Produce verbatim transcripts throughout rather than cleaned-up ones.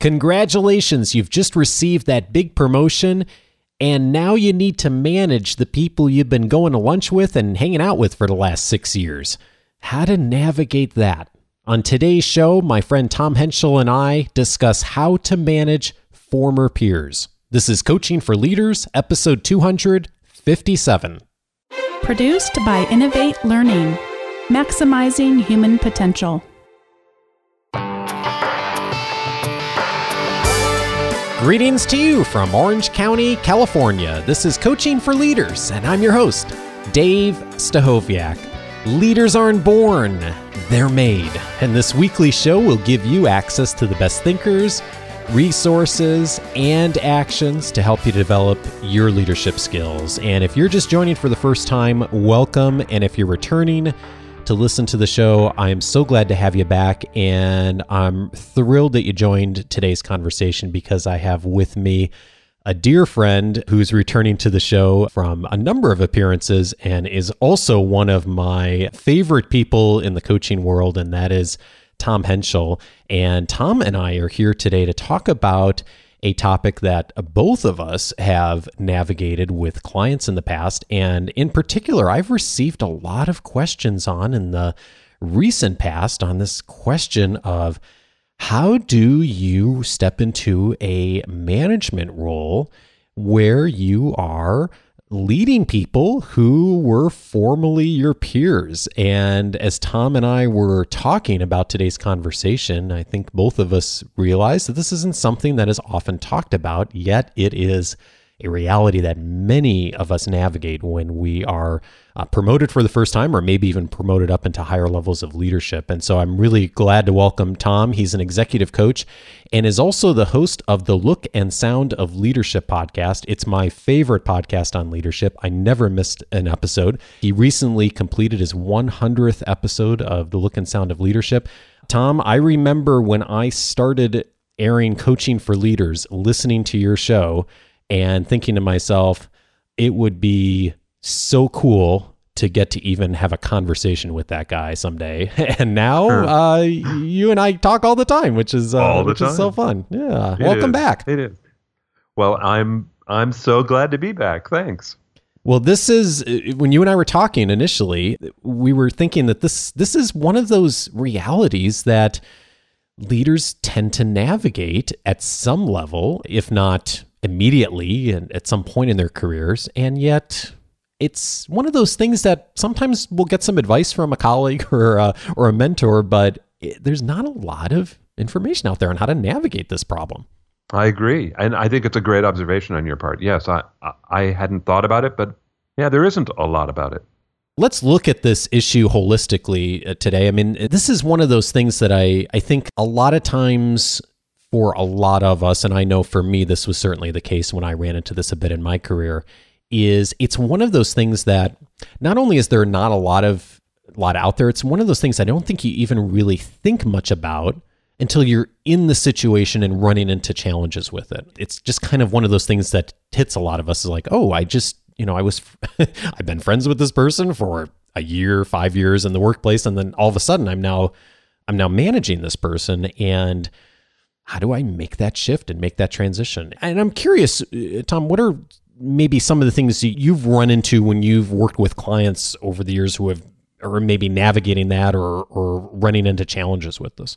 Congratulations, you've just received that big promotion, and now you need to manage the people you've been going to lunch with and hanging out with for the last six years. How to navigate that. On today's show, my friend Tom Henschel and I discuss how to manage former peers. This is Coaching for Leaders, episode two hundred fifty-seven. Produced by Innovate Learning, maximizing human potential. Greetings to you from Orange County, California. This is Coaching for Leaders, and I'm your host, Dave Stachowiak. Leaders aren't born, they're made. And this weekly show will give you access to the best thinkers, resources, and actions to help you develop your leadership skills. And if you're just joining for the first time, welcome. And if you're returning to listen to the show, I'm so glad to have you back, and I'm thrilled that you joined today's conversation because I have with me a dear friend who's returning to the show from a number of appearances and is also one of my favorite people in the coaching world, and that is Tom Henschel. And Tom and I are here today to talk about a topic that both of us have navigated with clients in the past. And in particular, I've received a lot of questions on in the recent past on this question of how do you step into a management role where you are leading people who were formerly your peers. And as Tom and I were talking about today's conversation, I think both of us realized that this isn't something that is often talked about, yet it is a reality that many of us navigate when we are uh, promoted for the first time or maybe even promoted up into higher levels of leadership. And so I'm really glad to welcome Tom. He's an executive coach and is also the host of the Look and Sound of Leadership podcast. It's my favorite podcast on leadership. I never missed an episode. He recently completed his one hundredth episode of the Look and Sound of Leadership. Tom, I remember when I started airing Coaching for Leaders, listening to your show, and thinking to myself, it would be so cool to get to even have a conversation with that guy someday. And now uh, you and I talk all the time, which is uh, which time. is so fun. Yeah, it welcome is. back. It is. Well, I'm I'm so glad to be back. Thanks. Well, this is when you and I were talking initially, we were thinking that this this is one of those realities that leaders tend to navigate at some level, if not immediately and at some point in their careers. And yet it's one of those things that sometimes we'll get some advice from a colleague or a, or a mentor, but it, there's not a lot of information out there on how to navigate this problem. I agree. And I think it's a great observation on your part. Yes, I, I hadn't thought about it, but yeah, there isn't a lot about it. Let's look at this issue holistically today. I mean, this is one of those things that I, I think a lot of times for a lot of us, and I know for me, this was certainly the case when I ran into this a bit in my career, is it's one of those things that not only is there not a lot of lot out there, it's one of those things I don't think you even really think much about until you're in the situation and running into challenges with it. It's just kind of one of those things that hits a lot of us is like, oh, I just, you know, I was, I've been friends with this person for a year, five years in the workplace. And then all of a sudden I'm now, I'm now managing this person. And how do I make that shift and make that transition? And I'm curious, Tom, what are maybe some of the things you've run into when you've worked with clients over the years who have, or maybe navigating that or, or running into challenges with this?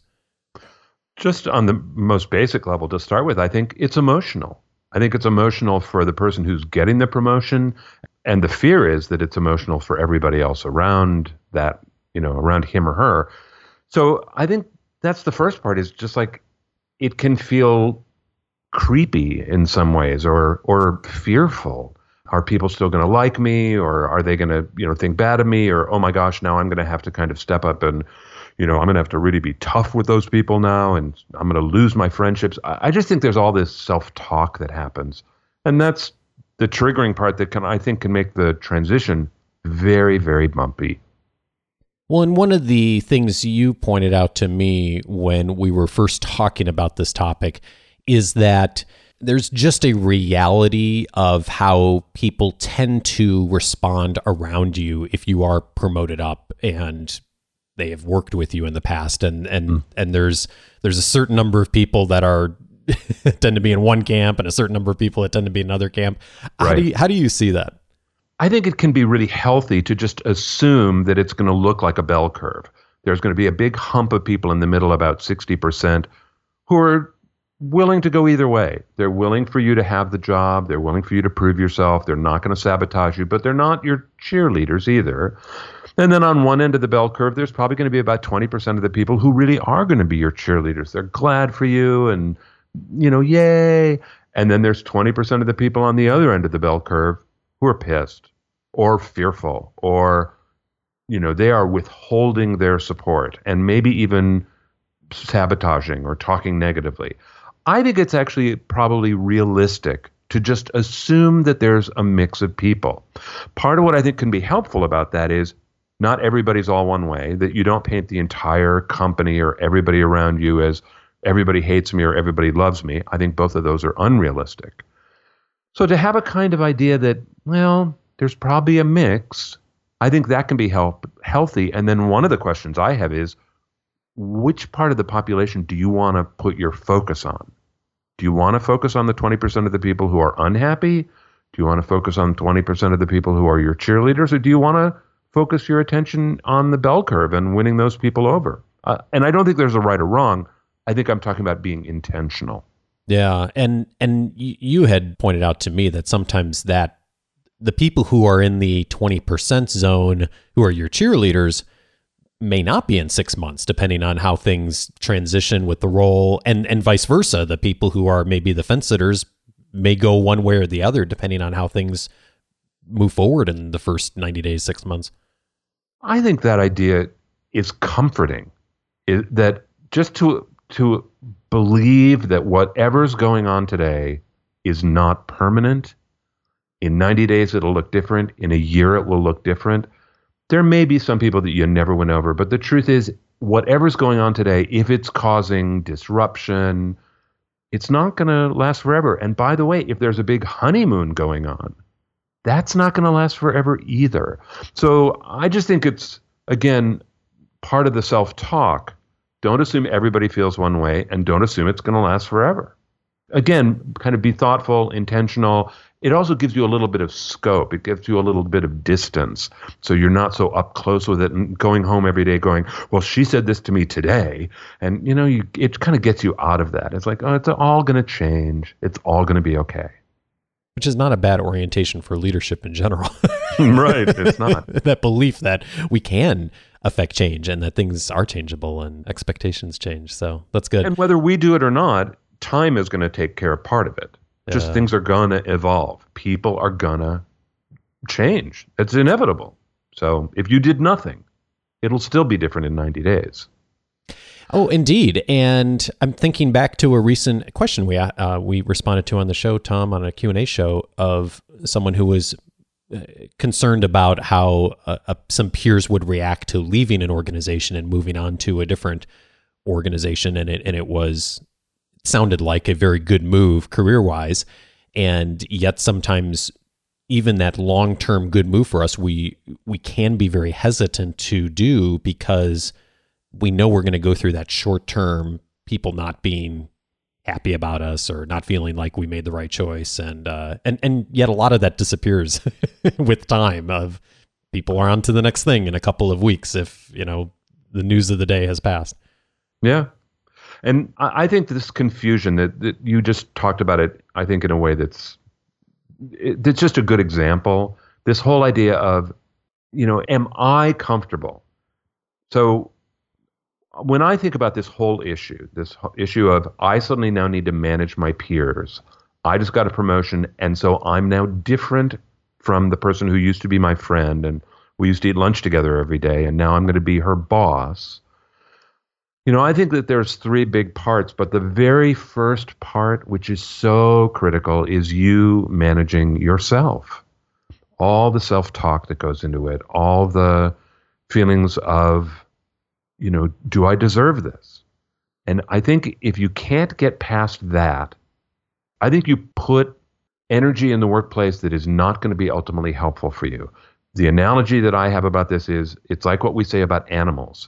Just on the most basic level to start with, I think it's emotional. I think it's emotional for the person who's getting the promotion. And the fear is that it's emotional for everybody else around that, you know, around him or her. So I think that's the first part is just like, it can feel creepy in some ways or or fearful. Are people still going to like me, or are they going to, you know, think bad of me, or, oh my gosh, now I'm going to have to kind of step up and, you know, I'm going to have to really be tough with those people now, and I'm going to lose my friendships. I, I just think there's all this self-talk that happens. And that's the triggering part that can I think can make the transition very, very bumpy. Well, and one of the things you pointed out to me when we were first talking about this topic is that there's just a reality of how people tend to respond around you if you are promoted up and they have worked with you in the past. And and, mm. and there's there's a certain number of people that are tend to be in one camp and a certain number of people that tend to be in another camp. How right. do you, how do you see that? I think it can be really healthy to just assume that it's going to look like a bell curve. There's going to be a big hump of people in the middle, about sixty percent, who are willing to go either way. They're willing for you to have the job. They're willing for you to prove yourself. They're not going to sabotage you, but they're not your cheerleaders either. And then on one end of the bell curve, there's probably going to be about twenty percent of the people who really are going to be your cheerleaders. They're glad for you and, you know, yay. And then there's twenty percent of the people on the other end of the bell curve who are pissed or fearful or, you know, they are withholding their support and maybe even sabotaging or talking negatively. I think it's actually probably realistic to just assume that there's a mix of people. Part of what I think can be helpful about that is not everybody's all one way, that you don't paint the entire company or everybody around you as everybody hates me or everybody loves me. I think both of those are unrealistic. So to have a kind of idea that, well, there's probably a mix, I think that can be help, healthy. And then one of the questions I have is, which part of the population do you want to put your focus on? Do you want to focus on the twenty percent of the people who are unhappy? Do you want to focus on twenty percent of the people who are your cheerleaders? Or do you want to focus your attention on the bell curve and winning those people over? Uh, and I don't think there's a right or wrong. I think I'm talking about being intentional. Yeah. And, and you had pointed out to me that sometimes that the people who are in the twenty percent zone, who are your cheerleaders, may not be in six months, depending on how things transition with the role, and, and vice versa. The people who are maybe the fence sitters may go one way or the other, depending on how things move forward in the first ninety days, six months. I think that idea is comforting, is that just to, to believe that whatever's going on today is not permanent. In ninety days, it'll look different. In a year, it will look different. There may be some people that you never win over, but the truth is, whatever's going on today, if it's causing disruption, it's not going to last forever. And by the way, if there's a big honeymoon going on, that's not going to last forever either. So I just think it's, again, part of the self-talk. Don't assume everybody feels one way, and don't assume it's going to last forever. Again, kind of be thoughtful, intentional. It also gives you a little bit of scope. It gives you a little bit of distance. So you're not so up close with it and going home every day going, well, she said this to me today. And, you know, you, it kind of gets you out of that. It's like, oh, it's all going to change. It's all going to be okay. Which is not a bad orientation for leadership in general. Right. It's not. That belief that we can affect change and that things are changeable and expectations change. So that's good. And whether we do it or not, time is going to take care of part of it. Just uh, things are going to evolve. People are going to change. It's inevitable. So if you did nothing, it'll still be different in ninety days. Oh, indeed. And I'm thinking back to a recent question we uh, we responded to on the show, Tom, on a Q and A show of someone who was concerned about how uh, uh, some peers would react to leaving an organization and moving on to a different organization. And it, and it was... sounded like a very good move career-wise, and yet sometimes even that long-term good move for us, we we can be very hesitant to do because we know we're going to go through that short-term people not being happy about us or not feeling like we made the right choice, and uh, and and yet a lot of that disappears with time. Of people are on to the next thing in a couple of weeks if you know the news of the day has passed. Yeah. And I think this confusion that, that you just talked about it, I think in a way that's it, it's just a good example. This whole idea of, you know, am I comfortable? So when I think about this whole issue, this issue of I suddenly now need to manage my peers. I just got a promotion, and so I'm now different from the person who used to be my friend, and we used to eat lunch together every day, and now I'm going to be her boss. You know, I think that there's three big parts, but the very first part, which is so critical, is you managing yourself. All the self-talk that goes into it, all the feelings of, you know, do I deserve this? And I think if you can't get past that, I think you put energy in the workplace that is not going to be ultimately helpful for you. The analogy that I have about this is it's like what we say about animals.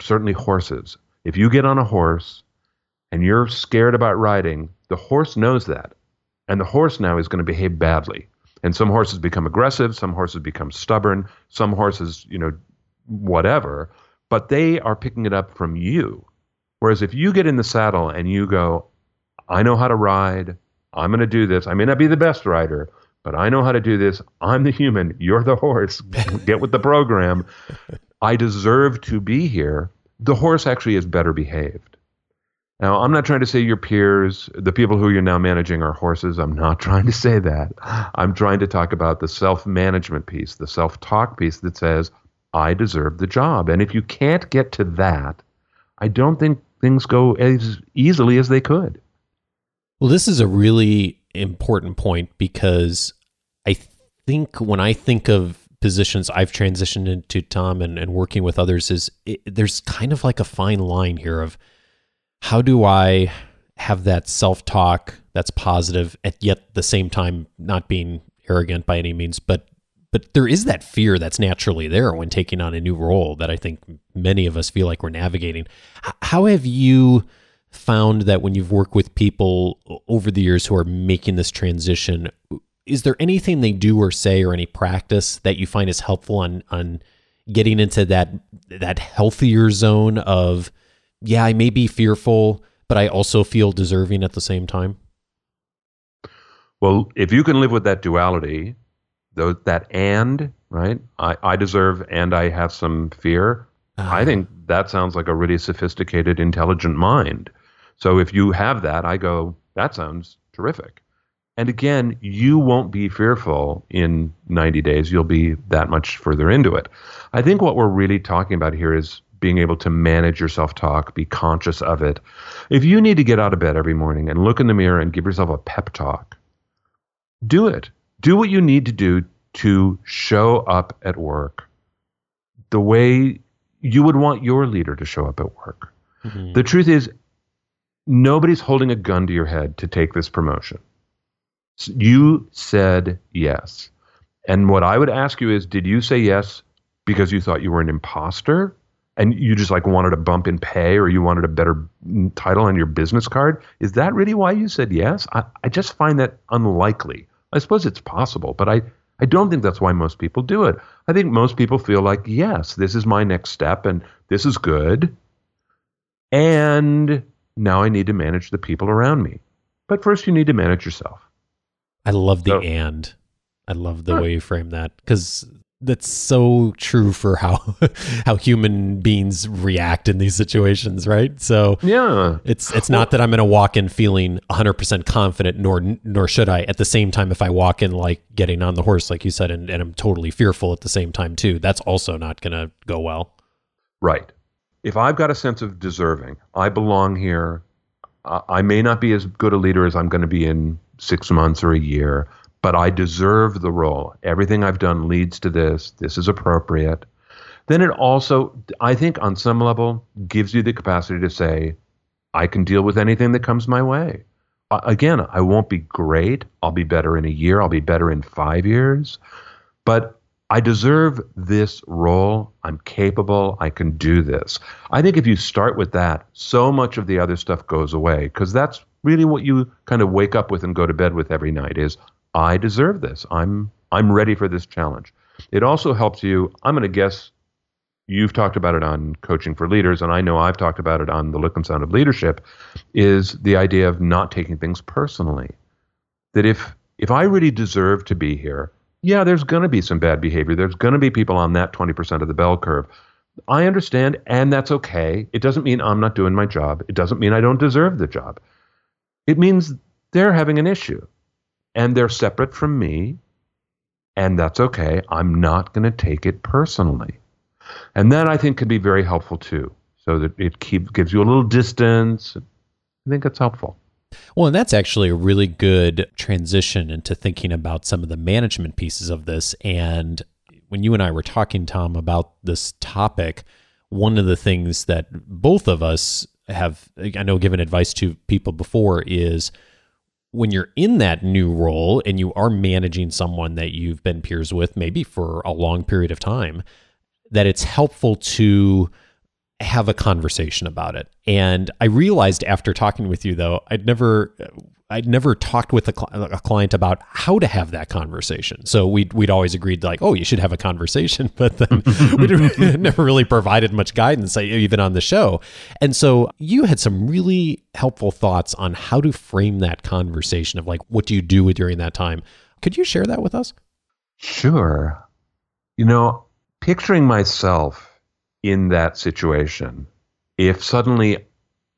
Certainly horses. If you get on a horse and you're scared about riding, the horse knows that. And the horse now is going to behave badly. And some horses become aggressive, some horses become stubborn, some horses, you know, whatever, but they are picking it up from you. Whereas if you get in the saddle and you go, I know how to ride, I'm going to do this. I may not be the best rider, but I know how to do this. I'm the human. You're the horse. Get with the program. I deserve to be here. The horse actually is better behaved. Now, I'm not trying to say your peers, the people who you're now managing are horses. I'm not trying to say that. I'm trying to talk about the self-management piece, the self-talk piece that says, I deserve the job. And if you can't get to that, I don't think things go as easily as they could. Well, this is a really important point, because I think when I think of positions I've transitioned into, Tom, and, and working with others, is it, there's kind of like a fine line here of how do I have that self-talk that's positive at yet the same time not being arrogant by any means, but but there is that fear that's naturally there when taking on a new role that I think many of us feel like we're navigating. How have you found that when you've worked with people over the years who are making this transition, is there anything they do or say or any practice that you find is helpful on on getting into that that healthier zone of, yeah, I may be fearful, but I also feel deserving at the same time? Well, if you can live with that duality, though, that and, right, I, I deserve and I have some fear, uh, I think that sounds like a really sophisticated, intelligent mind. So if you have that, I go, that sounds terrific. And again, you won't be fearful in ninety days. You'll be that much further into it. I think what we're really talking about here is being able to manage your self-talk, be conscious of it. If you need to get out of bed every morning and look in the mirror and give yourself a pep talk, do it. Do what you need to do to show up at work the way you would want your leader to show up at work. Mm-hmm. The truth is, nobody's holding a gun to your head to take this promotion. You said yes. And what I would ask you is, did you say yes because you thought you were an imposter and you just like wanted a bump in pay, or you wanted a better title on your business card? Is that really why you said yes? I, I just find that unlikely. I suppose it's possible, but I, I don't think that's why most people do it. I think most people feel like, yes, this is my next step and this is good. And now I need to manage the people around me. But first you need to manage yourself. I love the oh. and. I love the huh. way you frame that, because that's so true for how how human beings react in these situations, right? So yeah, it's it's well, not that I'm going to walk in feeling one hundred percent confident, nor nor should I. At the same time, if I walk in like getting on the horse, like you said, and, and I'm totally fearful at the same time too, that's also not going to go well. Right. If I've got a sense of deserving, I belong here, I may not be as good a leader as I'm going to be in six months or a year, but I deserve the role. Everything I've done leads to this. This is appropriate. Then it also, I think on some level, gives you the capacity to say, I can deal with anything that comes my way. Again, I won't be great. I'll be better in a year. I'll be better in five years. But I deserve this role. I'm capable. I can do this. I think if you start with that, so much of the other stuff goes away, because that's really what you kind of wake up with and go to bed with every night is, I deserve this. I'm I'm ready for this challenge. It also helps you, I'm going to guess you've talked about it on Coaching for Leaders, and I know I've talked about it on The Look and Sound of Leadership, is the idea of not taking things personally. That if if I really deserve to be here, yeah, there's going to be some bad behavior. There's going to be people on that twenty percent of the bell curve. I understand, and that's okay. It doesn't mean I'm not doing my job. It doesn't mean I don't deserve the job. It means they're having an issue, and they're separate from me, and that's okay. I'm not going to take it personally. And that, I think, could be very helpful, too, so that it keep, gives you a little distance. I think it's helpful. Well, and that's actually a really good transition into thinking about some of the management pieces of this. And when you and I were talking, Tom, about this topic, one of the things that both of us have, I know, given advice to people before is, when you're in that new role and you are managing someone that you've been peers with maybe for a long period of time, that it's helpful to have a conversation about it. And I realized after talking with you, though, I'd never... I'd never talked with a, cl- a client about how to have that conversation. So we'd, we'd always agreed like, oh, you should have a conversation, but then we never really provided much guidance, even on the show. And so you had some really helpful thoughts on how to frame that conversation of like, what do you do during that time? Could you share that with us? Sure. You know, picturing myself in that situation, if suddenly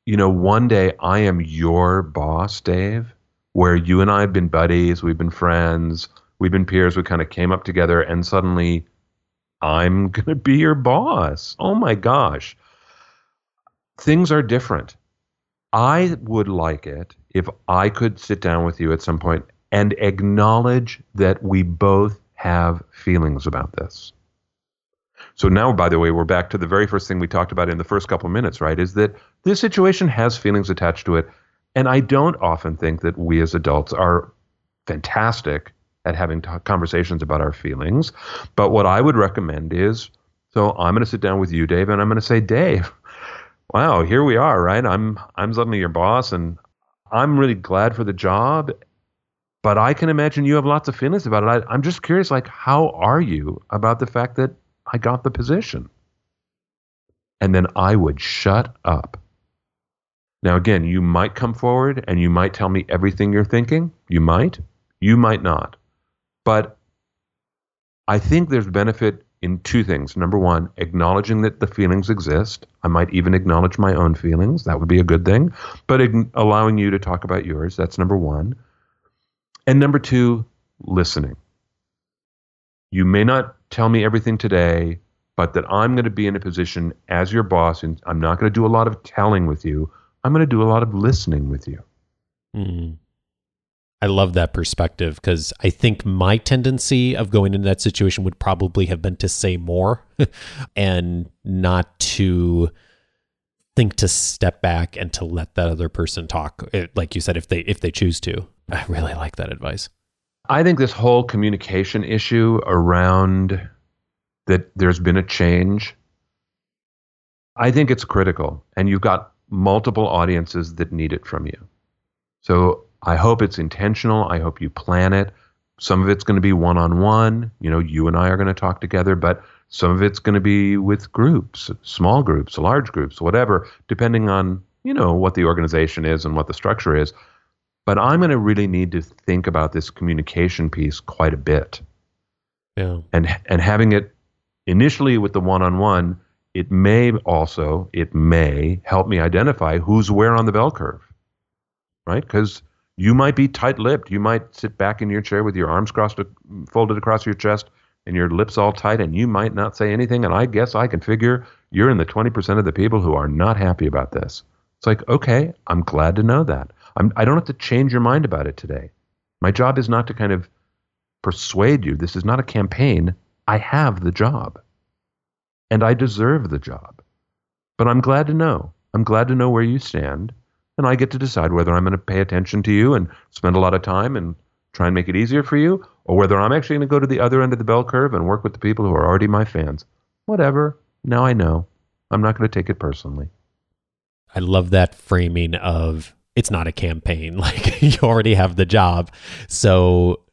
you know, one day I am your boss, Dave, where you and I have been buddies, we've been friends, we've been peers, we kind of came up together, and suddenly I'm going to be your boss. Oh my gosh. Things are different. I would like it if I could sit down with you at some point and acknowledge that we both have feelings about this. So now, by the way, we're back to the very first thing we talked about in the first couple of minutes, right? Is that this situation has feelings attached to it. And I don't often think that we as adults are fantastic at having t- conversations about our feelings. But what I would recommend is, so I'm going to sit down with you, Dave, and I'm going to say, Dave, wow, here we are, right? I'm I'm suddenly your boss, and I'm really glad for the job, but I can imagine you have lots of feelings about it. I, I'm just curious, like, how are you about the fact that I got the position? And then I would shut up. Now, again, you might come forward and you might tell me everything you're thinking. You might, you might not. But I think there's benefit in two things. Number one, acknowledging that the feelings exist. I might even acknowledge my own feelings. That would be a good thing. But allowing you to talk about yours, that's number one. And number two, listening. You may not tell me everything today, but that I'm going to be in a position as your boss, and I'm not going to do a lot of telling with you. I'm going to do a lot of listening with you. Mm-hmm. I love that perspective, because I think my tendency of going into that situation would probably have been to say more and not to think to step back and to let that other person talk, like you said, if they if they choose to. I really like that advice. I think this whole communication issue around that there's been a change, I think it's critical, and you've got multiple audiences that need it from you. So I hope it's intentional. I hope you plan it. Some of it's going to be one-on-one. You know, you and I are going to talk together, but some of it's going to be with groups, small groups, large groups, whatever, depending on, you know, what the organization is and what the structure is. But I'm going to really need to think about this communication piece quite a bit. Yeah. And and having it initially with the one-on-one, it may also, it may help me identify who's where on the bell curve, right? Because you might be tight-lipped. You might sit back in your chair with your arms crossed, folded across your chest and your lips all tight, and you might not say anything. And I guess I can figure you're in the twenty percent of the people who are not happy about this. It's like, okay, I'm glad to know that. I'm, I don't have to change your mind about it today. My job is not to kind of persuade you. This is not a campaign. I have the job, and I deserve the job. But I'm glad to know. I'm glad to know where you stand, and I get to decide whether I'm going to pay attention to you and spend a lot of time and try and make it easier for you, or whether I'm actually going to go to the other end of the bell curve and work with the people who are already my fans. Whatever. Now I know. I'm not going to take it personally. I love that framing of, it's not a campaign, like you already have the job. So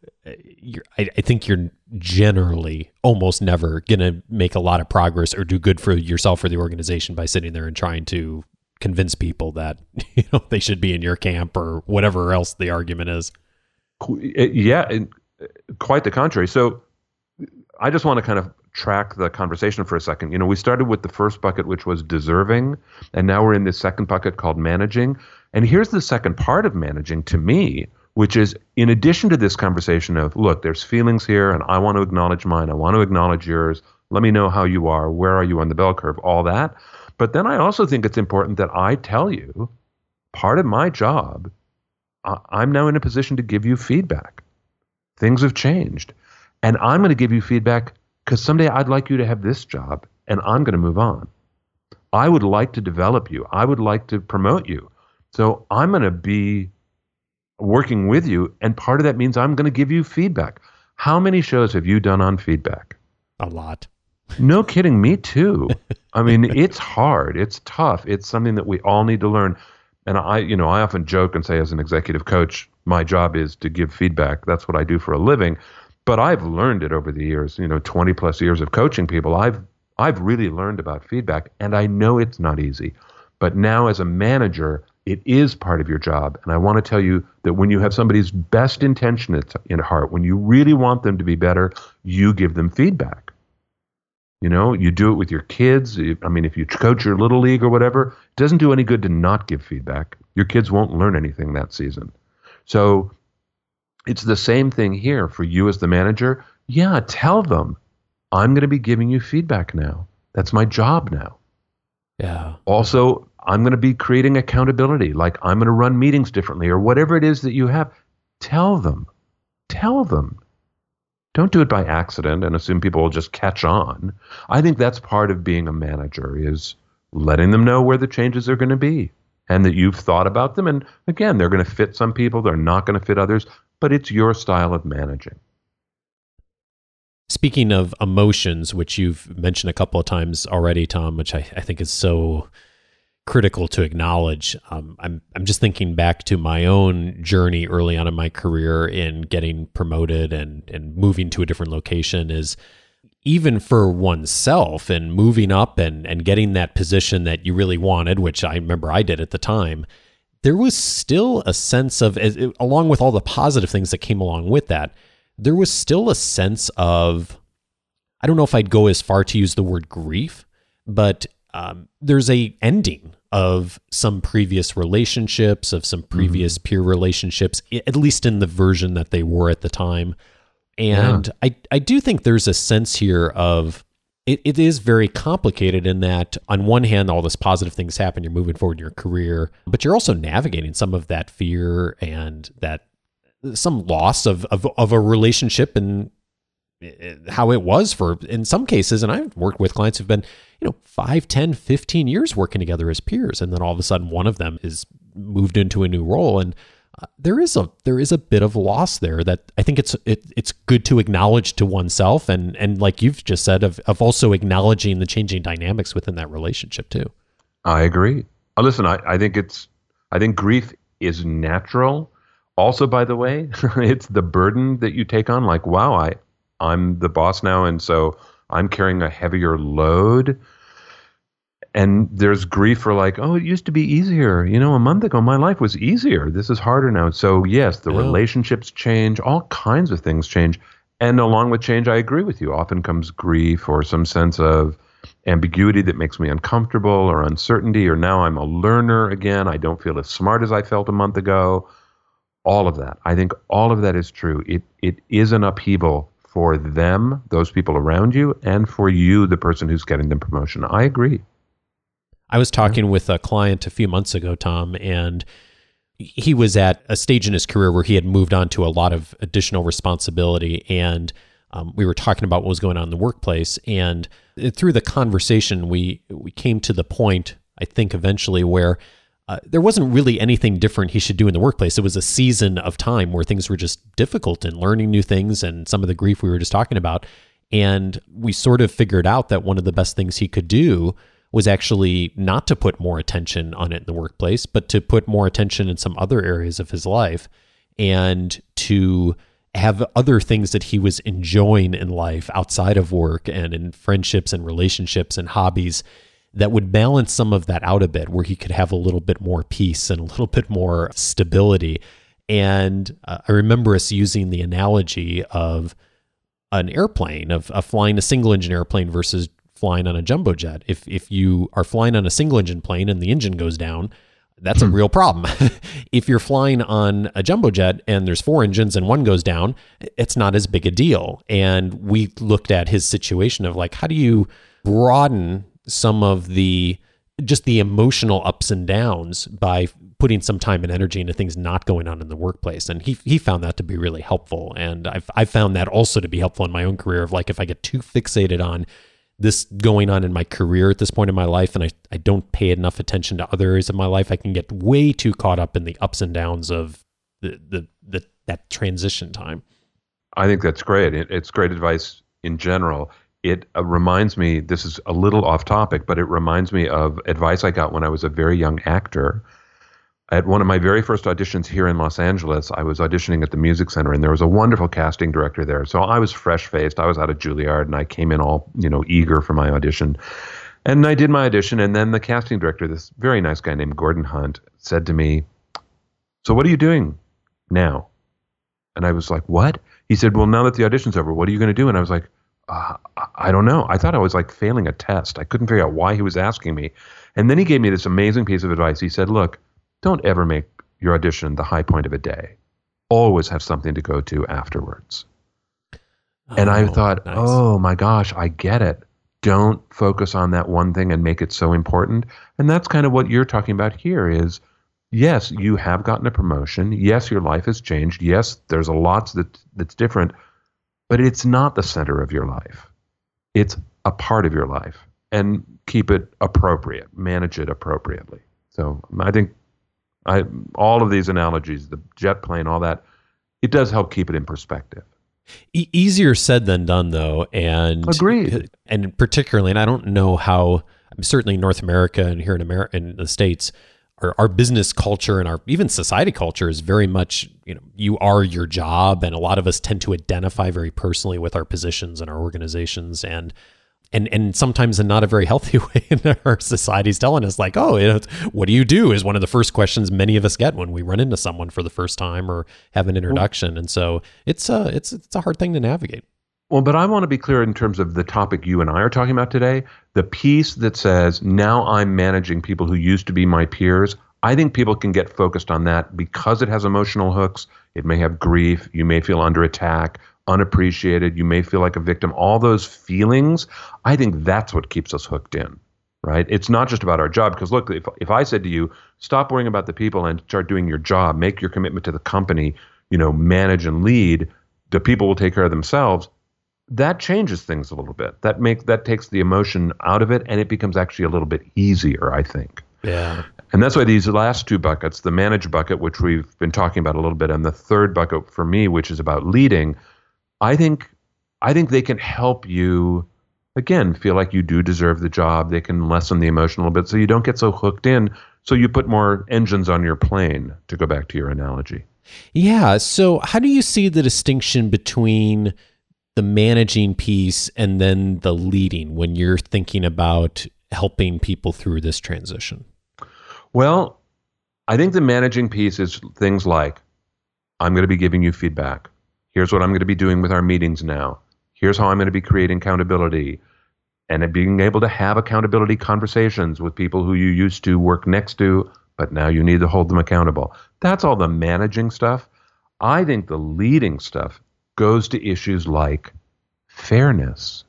you're, I, I think you're generally almost never going to make a lot of progress or do good for yourself or the organization by sitting there and trying to convince people that, you know, they should be in your camp or whatever else the argument is. Yeah, quite the contrary. So I just want to kind of track the conversation for a second. You know, we started with the first bucket, which was deserving, and now we're in this second bucket called managing. And here's the second part of managing to me, which is in addition to this conversation of, look, there's feelings here, and I want to acknowledge mine, I want to acknowledge yours, let me know how you are, where are you on the bell curve, all that. But then I also think it's important that I tell you, part of my job, I'm now in a position to give you feedback. Things have changed. And I'm going to give you feedback because someday I'd like you to have this job, and I'm going to move on. I would like to develop you. I would like to promote you. So I'm going to be working with you, and part of that means I'm going to give you feedback. How many shows have you done on feedback? A lot. No kidding. Me too. I mean, it's hard. It's tough. It's something that we all need to learn. And I, you know, I often joke and say, as an executive coach, my job is to give feedback. That's what I do for a living. But I've learned it over the years, you know, twenty plus years of coaching people. I've, I've really learned about feedback, and I know it's not easy. But now as a manager, it is part of your job. And I want to tell you that when you have somebody's best intention in heart, when you really want them to be better, you give them feedback. You know, you do it with your kids. I mean, if you coach your little league or whatever, it doesn't do any good to not give feedback. Your kids won't learn anything that season. So it's the same thing here for you as the manager. Yeah, tell them, I'm going to be giving you feedback now. That's my job now. Yeah. Also, I'm going to be creating accountability, like I'm going to run meetings differently or whatever it is that you have. Tell them. Tell them. Don't do it by accident and assume people will just catch on. I think that's part of being a manager, is letting them know where the changes are going to be and that you've thought about them. And again, they're going to fit some people. They're not going to fit others. But it's your style of managing. Speaking of emotions, which you've mentioned a couple of times already, Tom, which I, I think is so critical to acknowledge. Um, I'm I'm just thinking back to my own journey early on in my career in getting promoted and and moving to a different location, is even for oneself and moving up and and getting that position that you really wanted, which I remember I did at the time. There was still a sense of, as, along with all the positive things that came along with that, there was still a sense of, I don't know if I'd go as far to use the word grief, but Um, there's a ending of some previous relationships, of some previous mm-hmm. peer relationships, at least in the version that they were at the time. And yeah. I, I do think there's a sense here of, it, it is very complicated in that on one hand, all this positive things happen, you're moving forward in your career, but you're also navigating some of that fear and that some loss of, of, of a relationship and how it was for, in some cases, and I've worked with clients who've been, you know, five, ten, fifteen years working together as peers. And then all of a sudden one of them is moved into a new role. And uh, there is a, there is a bit of loss there that I think it's, it, it's good to acknowledge to oneself. And, and like you've just said, of, of also acknowledging the changing dynamics within that relationship too. I agree. Uh, listen, I, I think it's, I think grief is natural. Also, by the way, it's the burden that you take on, like, wow, I, I'm the boss now, and so I'm carrying a heavier load. And there's grief for like, oh, it used to be easier. You know, a month ago, my life was easier. This is harder now. So yes, the yeah. relationships change. All kinds of things change. And along with change, I agree with you. Often comes grief or some sense of ambiguity that makes me uncomfortable, or uncertainty, or now I'm a learner again. I don't feel as smart as I felt a month ago. All of that. I think all of that is true. It It is an upheaval for them, those people around you, and for you, the person who's getting them promotion. I agree. I was talking yeah. with a client a few months ago, Tom, and he was at a stage in his career where he had moved on to a lot of additional responsibility. And um, we were talking about what was going on in the workplace. And through the conversation, we, we came to the point, I think eventually, where Uh, there wasn't really anything different he should do in the workplace. It was a season of time where things were just difficult and learning new things and some of the grief we were just talking about. And we sort of figured out that one of the best things he could do was actually not to put more attention on it in the workplace, but to put more attention in some other areas of his life and to have other things that he was enjoying in life outside of work and in friendships and relationships and hobbies that would balance some of that out a bit, where he could have a little bit more peace and a little bit more stability. And uh, I remember us using the analogy of an airplane, of, of flying a single engine airplane versus flying on a jumbo jet. If if you are flying on a single engine plane and the engine goes down, that's a real problem. If you're flying on a jumbo jet and there's four engines and one goes down, it's not as big a deal. And we looked at his situation of like, how do you broaden some of the, just the emotional ups and downs by putting some time and energy into things not going on in the workplace. And he he found that to be really helpful. And I've, I've found that also to be helpful in my own career of like, if I get too fixated on this going on in my career at this point in my life, and I, I don't pay enough attention to other areas of my life, I can get way too caught up in the ups and downs of the, the, the that transition time. I think that's great. It, it's great advice in general. it uh, reminds me, this is a little off topic, but it reminds me of advice I got when I was a very young actor. At one of my very first auditions here in Los Angeles, I was auditioning at the Music Center, and there was a wonderful casting director there. So I was fresh-faced. I was out of Juilliard, and I came in all, you know, eager for my audition. And I did my audition, and then the casting director, this very nice guy named Gordon Hunt, said to me, "So what are you doing now?" And I was like, "What?" He said, "Well, now that the audition's over, what are you going to do?" And I was like, uh, I don't know. I thought I was like failing a test. I couldn't figure out why he was asking me. And then he gave me this amazing piece of advice. He said, "Look, don't ever make your audition the high point of a day. Always have something to go to afterwards." Oh, and I thought, nice. Oh my gosh, I get it. Don't focus on that one thing and make it so important. And that's kind of what you're talking about here is, yes, you have gotten a promotion. Yes, your life has changed. Yes, there's a lot that, that's different, but it's not the center of your life. It's a part of your life, and keep it appropriate, manage it appropriately. So I think I, all of these analogies, the jet plane, all that, it does help keep it in perspective. E- easier said than done, though. And agreed. And particularly, and I don't know how, certainly North America and here in America, in the States, our, our business culture and our even society culture is very much, you know, you are your job. And a lot of us tend to identify very personally with our positions and our organizations. And And and sometimes in not a very healthy way, in our society's telling us like, oh, you know, what do you do is one of the first questions many of us get when we run into someone for the first time or have an introduction. And so it's a, it's, it's a hard thing to navigate. Well, but I want to be clear in terms of the topic you and I are talking about today, the piece that says now I'm managing people who used to be my peers. I think people can get focused on that because it has emotional hooks. It may have grief. You may feel under attack, unappreciated, you may feel like a victim, all those feelings, I think that's what keeps us hooked in, right? It's not just about our job, because look, if if I said to you, stop worrying about the people and start doing your job, make your commitment to the company, you know, manage and lead, the people will take care of themselves, that changes things a little bit. That makes that takes the emotion out of it, and it becomes actually a little bit easier, I think. Yeah. And that's why these last two buckets, the manage bucket, which we've been talking about a little bit, and the third bucket for me, which is about leading, I think I think they can help you, again, feel like you do deserve the job. They can lessen the emotion a little bit so you don't get so hooked in, so you put more engines on your plane, to go back to your analogy. Yeah. So how do you see the distinction between the managing piece and then the leading when you're thinking about helping people through this transition? Well, I think the managing piece is things like, I'm going to be giving you feedback. Here's what I'm going to be doing with our meetings now. Here's how I'm going to be creating accountability, and being able to have accountability conversations with people who you used to work next to, but now you need to hold them accountable. That's all the managing stuff. I think the leading stuff goes to issues like fairness.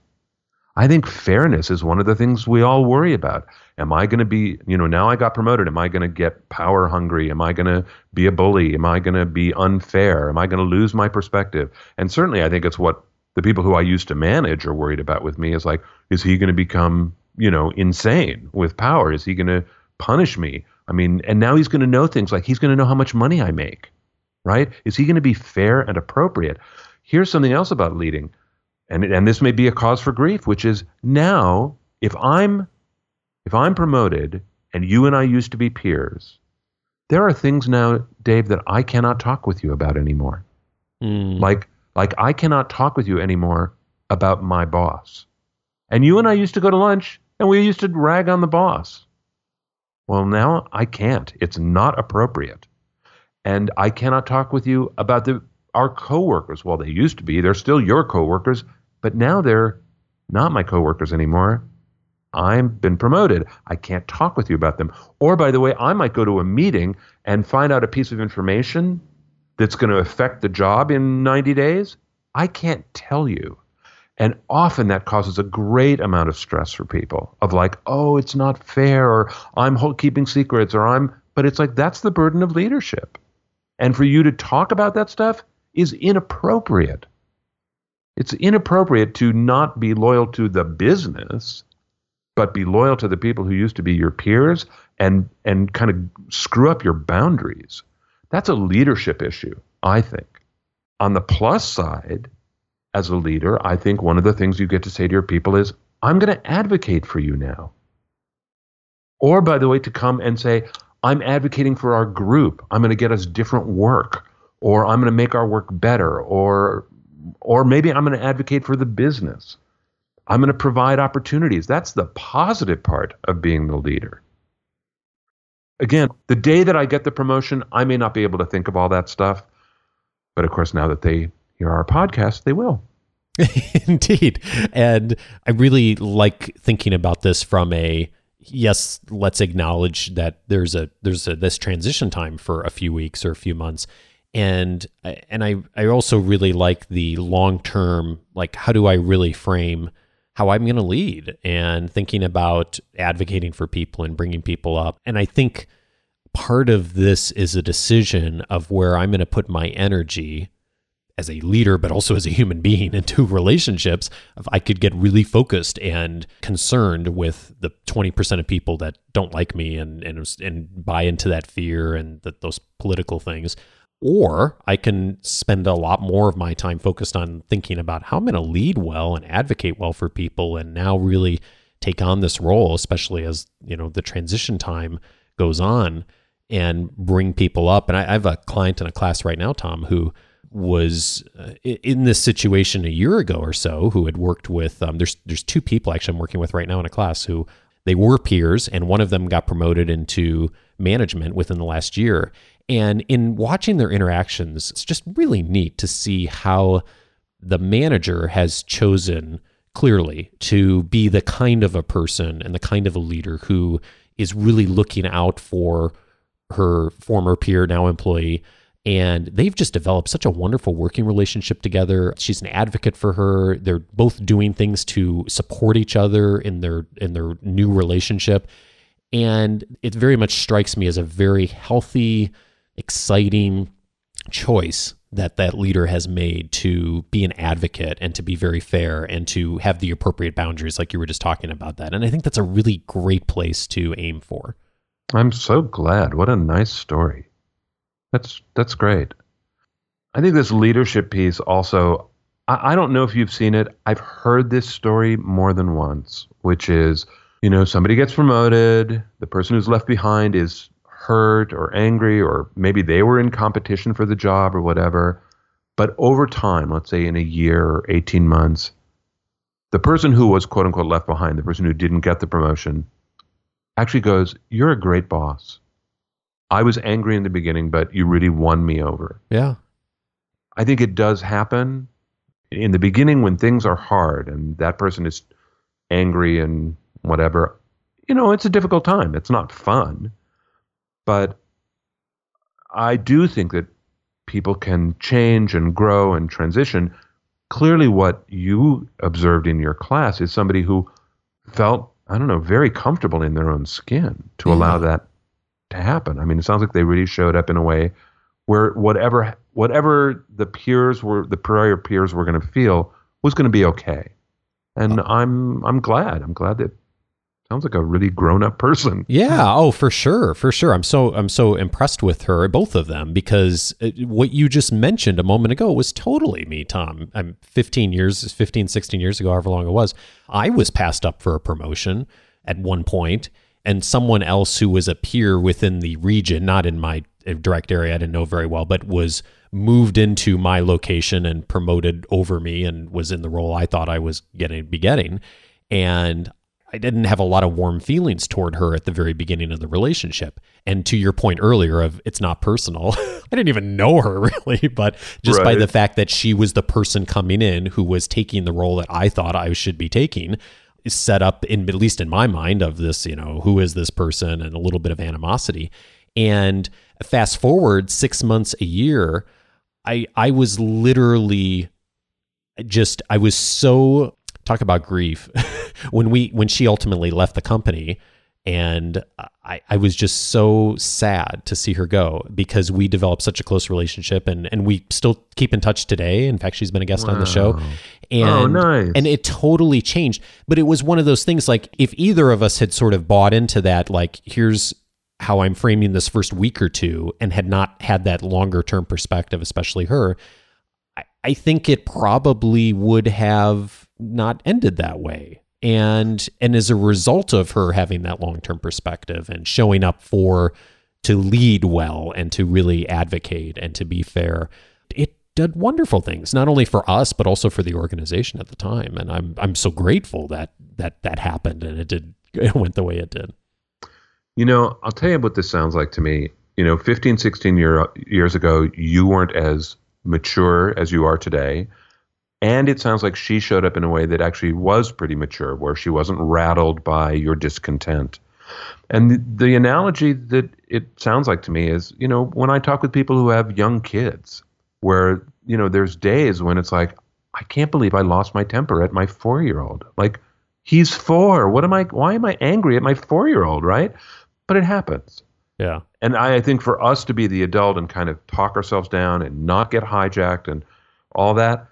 I think fairness is one of the things we all worry about. Am I going to be, you know, now I got promoted. Am I going to get power hungry? Am I going to be a bully? Am I going to be unfair? Am I going to lose my perspective? And certainly I think it's what the people who I used to manage are worried about with me is like, is he going to become, you know, insane with power? Is he going to punish me? I mean, and now he's going to know things like he's going to know how much money I make, right? Is he going to be fair and appropriate? Here's something else about leading. And and this may be a cause for grief, which is now, if I'm if I'm promoted and you and I used to be peers, there are things now, Dave, that I cannot talk with you about anymore. Mm. Like like I cannot talk with you anymore about my boss. And you and I used to go to lunch and we used to rag on the boss. Well, now I can't. It's not appropriate. And I cannot talk with you about the our coworkers, well, they used to be, they're still your coworkers, but now they're not my coworkers anymore. I've been promoted. I can't talk with you about them. Or by the way, I might go to a meeting and find out a piece of information that's going to affect the job in ninety days. I can't tell you. And often that causes a great amount of stress for people of like, oh, it's not fair, or I'm keeping secrets, or I'm, but it's like, that's the burden of leadership. And for you to talk about that stuff is inappropriate. It's inappropriate to not be loyal to the business, but be loyal to the people who used to be your peers and and kind of screw up your boundaries. That's a leadership issue, I think. On the plus side, as a leader, I think one of the things you get to say to your people is, I'm going to advocate for you now. Or, by the way, to come and say, I'm advocating for our group. I'm going to get us different work, or I'm going to make our work better, or or maybe I'm going to advocate for the business. I'm going to provide opportunities. That's the positive part of being the leader. Again, the day that I get the promotion, I may not be able to think of all that stuff. But of course, now that they hear our podcast, they will. Indeed. And I really like thinking about this from a, yes, let's acknowledge that there's a there's a, this transition time for a few weeks or a few months. And and I, I also really like the long-term, like, how do I really frame how I'm going to lead, and thinking about advocating for people and bringing people up. And I think part of this is a decision of where I'm going to put my energy as a leader, but also as a human being, into relationships. If I could get really focused and concerned with the twenty percent of people that don't like me and and, and buy into that fear and that those political things, or I can spend a lot more of my time focused on thinking about how I'm going to lead well and advocate well for people, and now really take on this role, especially as, you know, the transition time goes on, and bring people up. And I, I have a client in a class right now, Tom, who was uh, in this situation a year ago or so, who had worked with, um, there's there's two people actually I'm working with right now in a class who they were peers, and one of them got promoted into management within the last year. And in watching their interactions, it's just really neat to see how the manager has chosen clearly to be the kind of a person and the kind of a leader who is really looking out for her former peer, now employee. And they've just developed such a wonderful working relationship together. She's an advocate for her. They're both doing things to support each other in their in their new relationship. And it very much strikes me as a very healthy, exciting choice that that leader has made to be an advocate and to be very fair and to have the appropriate boundaries, like you were just talking about that. And I think that's a really great place to aim for. I'm so glad. What a nice story. That's that's great. I think this leadership piece also, I, I don't know if you've seen it. I've heard this story more than once, which is, you know, somebody gets promoted, the person who's left behind is hurt or angry, or maybe they were in competition for the job or whatever. But over time, let's say in a year or eighteen months, the person who was quote unquote left behind, the person who didn't get the promotion, actually goes, "You're a great boss. I was angry in the beginning, but you really won me over." Yeah. I think it does happen in the beginning when things are hard and that person is angry and whatever. You know, it's a difficult time. It's not fun. But I do think that people can change and grow and transition. Clearly, what you observed in your class is somebody who felt, I don't know, very comfortable in their own skin to yeah. allow that to happen. I mean, it sounds like they really showed up in a way where whatever whatever the peers were, the prior peers were going to feel was going to be okay. And oh. I'm I'm glad. I'm glad that. Sounds like a really grown-up person. Yeah. Oh, for sure. For sure. I'm so I'm so impressed with her, both of them, because what you just mentioned a moment ago was totally me, Tom. I'm fifteen years, fifteen, sixteen years ago, however long it was. I was passed up for a promotion at one point, and someone else who was a peer within the region, not in my direct area, I didn't know very well, but was moved into my location and promoted over me and was in the role I thought I was getting be getting. And I didn't have a lot of warm feelings toward her at the very beginning of the relationship. And to your point earlier of it's not personal, I didn't even know her really, but just right. by the fact that she was the person coming in who was taking the role that I thought I should be taking, is set up in, at least in my mind, of this, you know, who is this person, and a little bit of animosity. And fast forward six months, a year, I I was literally just, I was so... Talk about grief. when we when she ultimately left the company, and I, I was just so sad to see her go, because we developed such a close relationship, and, and we still keep in touch today. In fact, she's been a guest wow. on the show. And, oh, nice. And it totally changed. But it was one of those things, like, if either of us had sort of bought into that, like, here's how I'm framing this first week or two, and had not had that longer term perspective, especially her, I think it probably would have not ended that way. And and as a result of her having that long-term perspective and showing up for, to lead well and to really advocate and to be fair, it did wonderful things, not only for us, but also for the organization at the time. And I'm I'm so grateful that that, that happened and it did it went the way it did. You know, I'll tell you what this sounds like to me. You know, fifteen, sixteen year, years ago, you weren't as mature as you are today. And it sounds like she showed up in a way that actually was pretty mature, where she wasn't rattled by your discontent. And the, the analogy that it sounds like to me is, you know, when I talk with people who have young kids, where, you know, there's days when it's like, I can't believe I lost my temper at my four-year-old. Like, he's four. What am I, why am I angry at my four-year-old, right? But it happens. Yeah. And I, I think for us to be the adult and kind of talk ourselves down and not get hijacked and all that,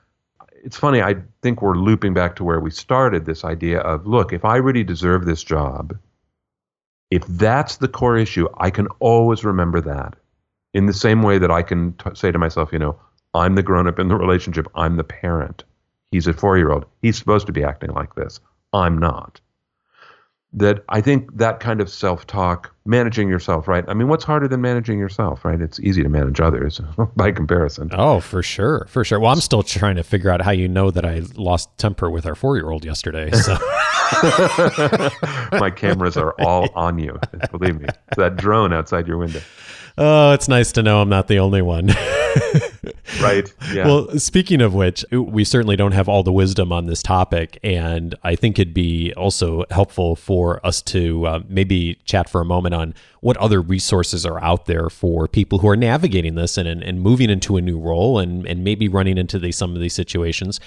it's funny, I think we're looping back to where we started, this idea of, look, if I really deserve this job, if that's the core issue, I can always remember that. In the same way that I can t- say to myself, you know, I'm the grown-up in the relationship, I'm the parent. He's a four-year-old. He's supposed to be acting like this. I'm not. That I think that kind of self-talk, managing yourself, right? I mean, what's harder than managing yourself, right? It's easy to manage others by comparison. Oh, for sure. For sure. Well, I'm still trying to figure out how you know that I lost temper with our four-year-old yesterday. So. My cameras are all on you. Believe me. It's that drone outside your window. Oh, it's nice to know I'm not the only one. Right. Yeah. Well, speaking of which, we certainly don't have all the wisdom on this topic. And I think it'd be also helpful for us to uh, maybe chat for a moment on what other resources are out there for people who are navigating this and, and, and moving into a new role and, and maybe running into the, some of these situations.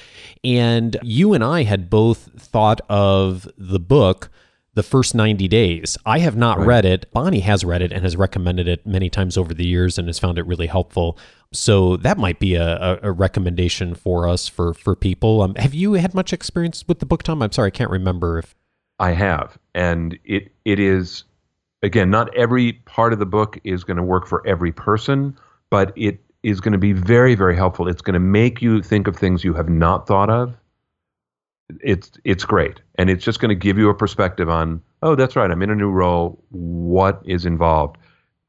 And you and I had both thought of the book, The First ninety Days. I have not right. read it. Bonnie has read it and has recommended it many times over the years and has found it really helpful. So that might be a, a recommendation for us, for for people. Um, have you had much experience with the book, Tom? I'm sorry, I can't remember. If I have. And it it is, again, not every part of the book is going to work for every person, but it is going to be very, very helpful. It's going to make you think of things you have not thought of. It's it's great. And it's just going to give you a perspective on, oh, that's right, I'm in a new role. What is involved?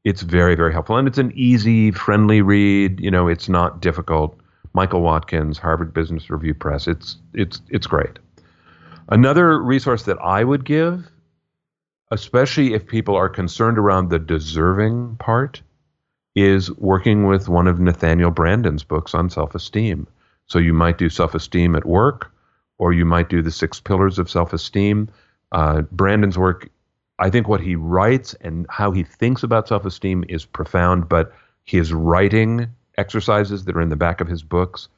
It's very, very helpful. And it's an easy, friendly read. You know, it's not difficult. Michael Watkins, Harvard Business Review Press. It's it's it's great. Another resource that I would give, especially if people are concerned around the deserving part, is working with one of Nathaniel Branden's books on self-esteem. So you might do Self-Esteem at Work, or you might do The Six Pillars of Self-Esteem. Uh, Branden's work, I think what he writes and how he thinks about self-esteem is profound, but his writing exercises that are in the back of his books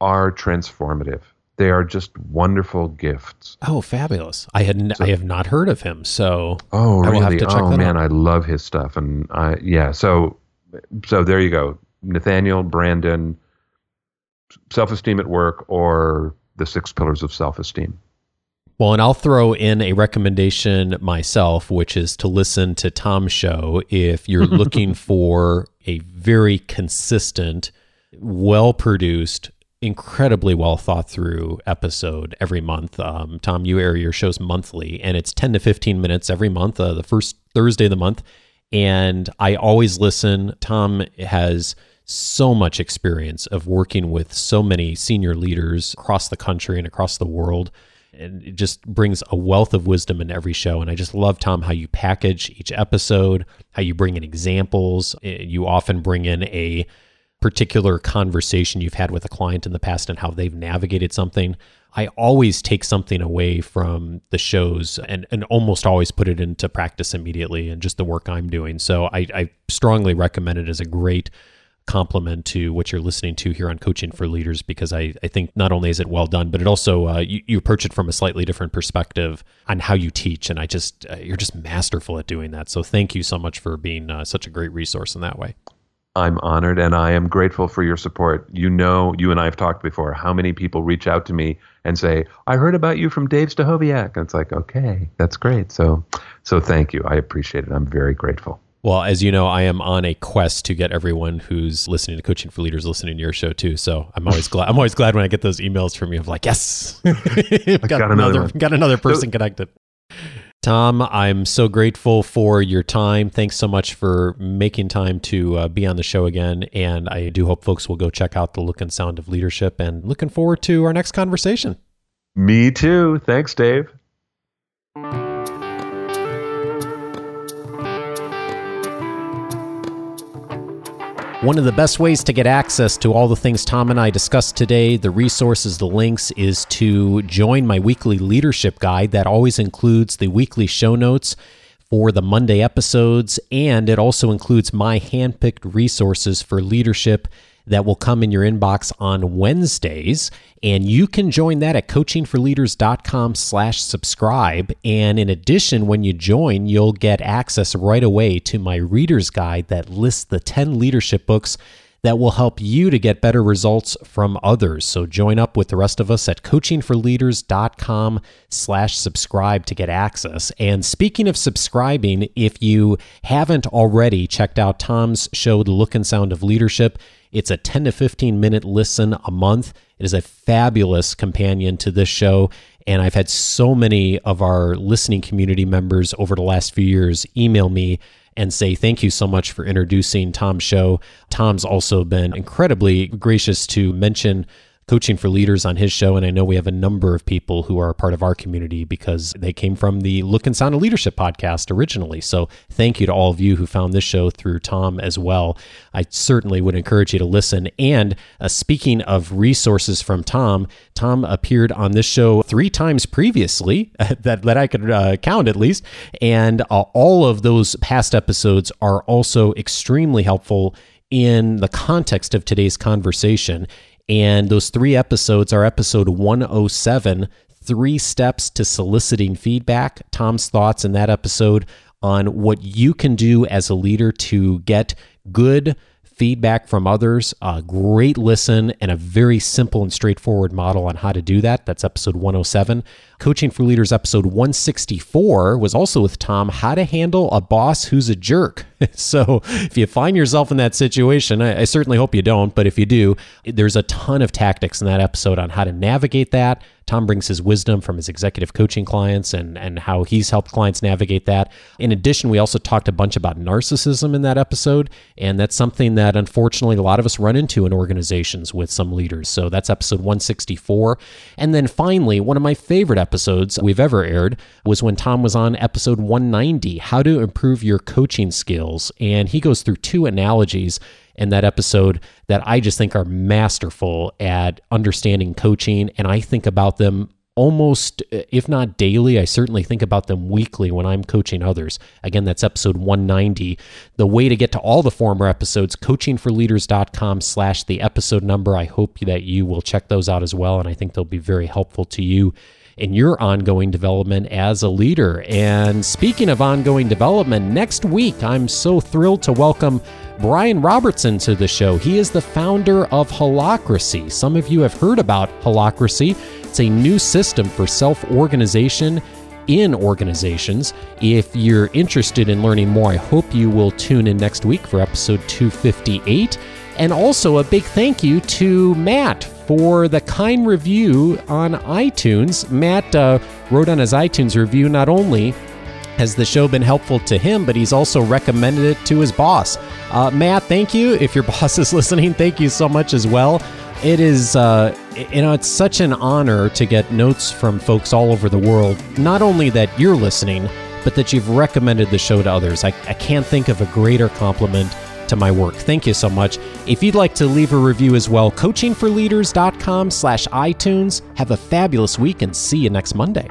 are transformative. They are just wonderful gifts. Oh, fabulous. I had n- so, I have not heard of him, so oh, really? I will have to check oh, that man, out. Oh, man, I love his stuff. And I, yeah, so so there you go. Nathaniel Branden, Self-Esteem at Work, or The Six Pillars of Self-Esteem. Well, and I'll throw in a recommendation myself, which is to listen to Tom's show if you're looking for a very consistent, well-produced, incredibly well thought through episode every month. Um, Tom, you air your shows monthly, and it's ten to fifteen minutes every month, uh, the first Thursday of the month. And I always listen. Tom has so much experience of working with so many senior leaders across the country and across the world. And it just brings a wealth of wisdom in every show. And I just love, Tom, how you package each episode, how you bring in examples. You often bring in a particular conversation you've had with a client in the past and how they've navigated something. I always take something away from the shows and, and almost always put it into practice immediately and just the work I'm doing. So I, I strongly recommend it as a great complement to what you're listening to here on Coaching for Leaders, because I, I think not only is it well done, but it also, uh, you, you approach it from a slightly different perspective on how you teach. And I just, uh, you're just masterful at doing that. So thank you so much for being uh, such a great resource in that way. I'm honored, and I am grateful for your support. You know, you and I have talked before, how many people reach out to me and say, I heard about you from Dave Stachowiak. And it's like, okay, that's great. So, so thank you. I appreciate it. I'm very grateful. Well, as you know, I am on a quest to get everyone who's listening to Coaching for Leaders listening to your show too. So I'm always glad. I'm always glad when I get those emails from you of like, yes, got, got another, got another person connected. Tom, I'm so grateful for your time. Thanks so much for making time to uh, be on the show again. And I do hope folks will go check out The Look and Sound of Leadership, and looking forward to our next conversation. Me too. Thanks, Dave. One of the best ways to get access to all the things Tom and I discussed today, the resources, the links, is to join my weekly leadership guide that always includes the weekly show notes for the Monday episodes, and it also includes my handpicked resources for leadership that will come in your inbox on Wednesdays. And you can join that at coachingforleaders.com slash subscribe. And in addition, when you join, you'll get access right away to my reader's guide that lists the ten leadership books that will help you to get better results from others. So join up with the rest of us at coachingforleaders.com slash subscribe to get access. And speaking of subscribing, if you haven't already checked out Tom's show, The Look and Sound of Leadership, it's a ten to fifteen minute listen a month. It is a fabulous companion to this show. And I've had so many of our listening community members over the last few years email me and say, thank you so much for introducing Tom's show. Tom's also been incredibly gracious to mention Coaching for Leaders on his show. And I know we have a number of people who are a part of our community because they came from the Look and Sound of Leadership podcast originally. So thank you to all of you who found this show through Tom as well. I certainly would encourage you to listen. And uh, speaking of resources from Tom, Tom appeared on this show three times previously that, that I could uh, count at least. And uh, all of those past episodes are also extremely helpful in the context of today's conversation. And those three episodes are episode one oh seven, Three Steps to Soliciting Feedback, Tom's thoughts in that episode on what you can do as a leader to get good feedback from others, a great listen, and a very simple and straightforward model on how to do that. That's episode one oh seven. Coaching for Leaders episode one sixty-four was also with Tom, How to Handle a Boss Who's a Jerk. So if you find yourself in that situation, I, I certainly hope you don't, but if you do, there's a ton of tactics in that episode on how to navigate that. Tom brings his wisdom from his executive coaching clients and, and how he's helped clients navigate that. In addition, we also talked a bunch about narcissism in that episode, and that's something that unfortunately a lot of us run into in organizations with some leaders. So that's episode one sixty-four. And then finally, one of my favorite episodes we've ever aired was when Tom was on episode one ninety, How to Improve Your Coaching Skills. And he goes through two analogies in that episode that I just think are masterful at understanding coaching. And I think about them almost, if not daily, I certainly think about them weekly when I'm coaching others. Again, that's episode one ninety. The way to get to all the former episodes, coachingforleaders.com slash the episode number. I hope that you will check those out as well. And I think they'll be very helpful to you in your ongoing development as a leader. And speaking of ongoing development, next week, I'm so thrilled to welcome Brian Robertson to the show. He is the founder of Holacracy. Some of you have heard about Holacracy. It's a new system for self-organization in organizations. If you're interested in learning more, I hope you will tune in next week for episode two fifty-eight. And also a big thank you to Matt for the kind review on iTunes. Matt uh, wrote on his iTunes review, not only has the show been helpful to him, but he's also recommended it to his boss. Uh, Matt, thank you. If your boss is listening, thank you so much as well. It is, uh, you know, it's such an honor to get notes from folks all over the world, not only that you're listening, but that you've recommended the show to others. I, I can't think of a greater compliment to my work. Thank you so much. If you'd like to leave a review as well, coachingforleaders.com slash iTunes. Have a fabulous week and see you next Monday.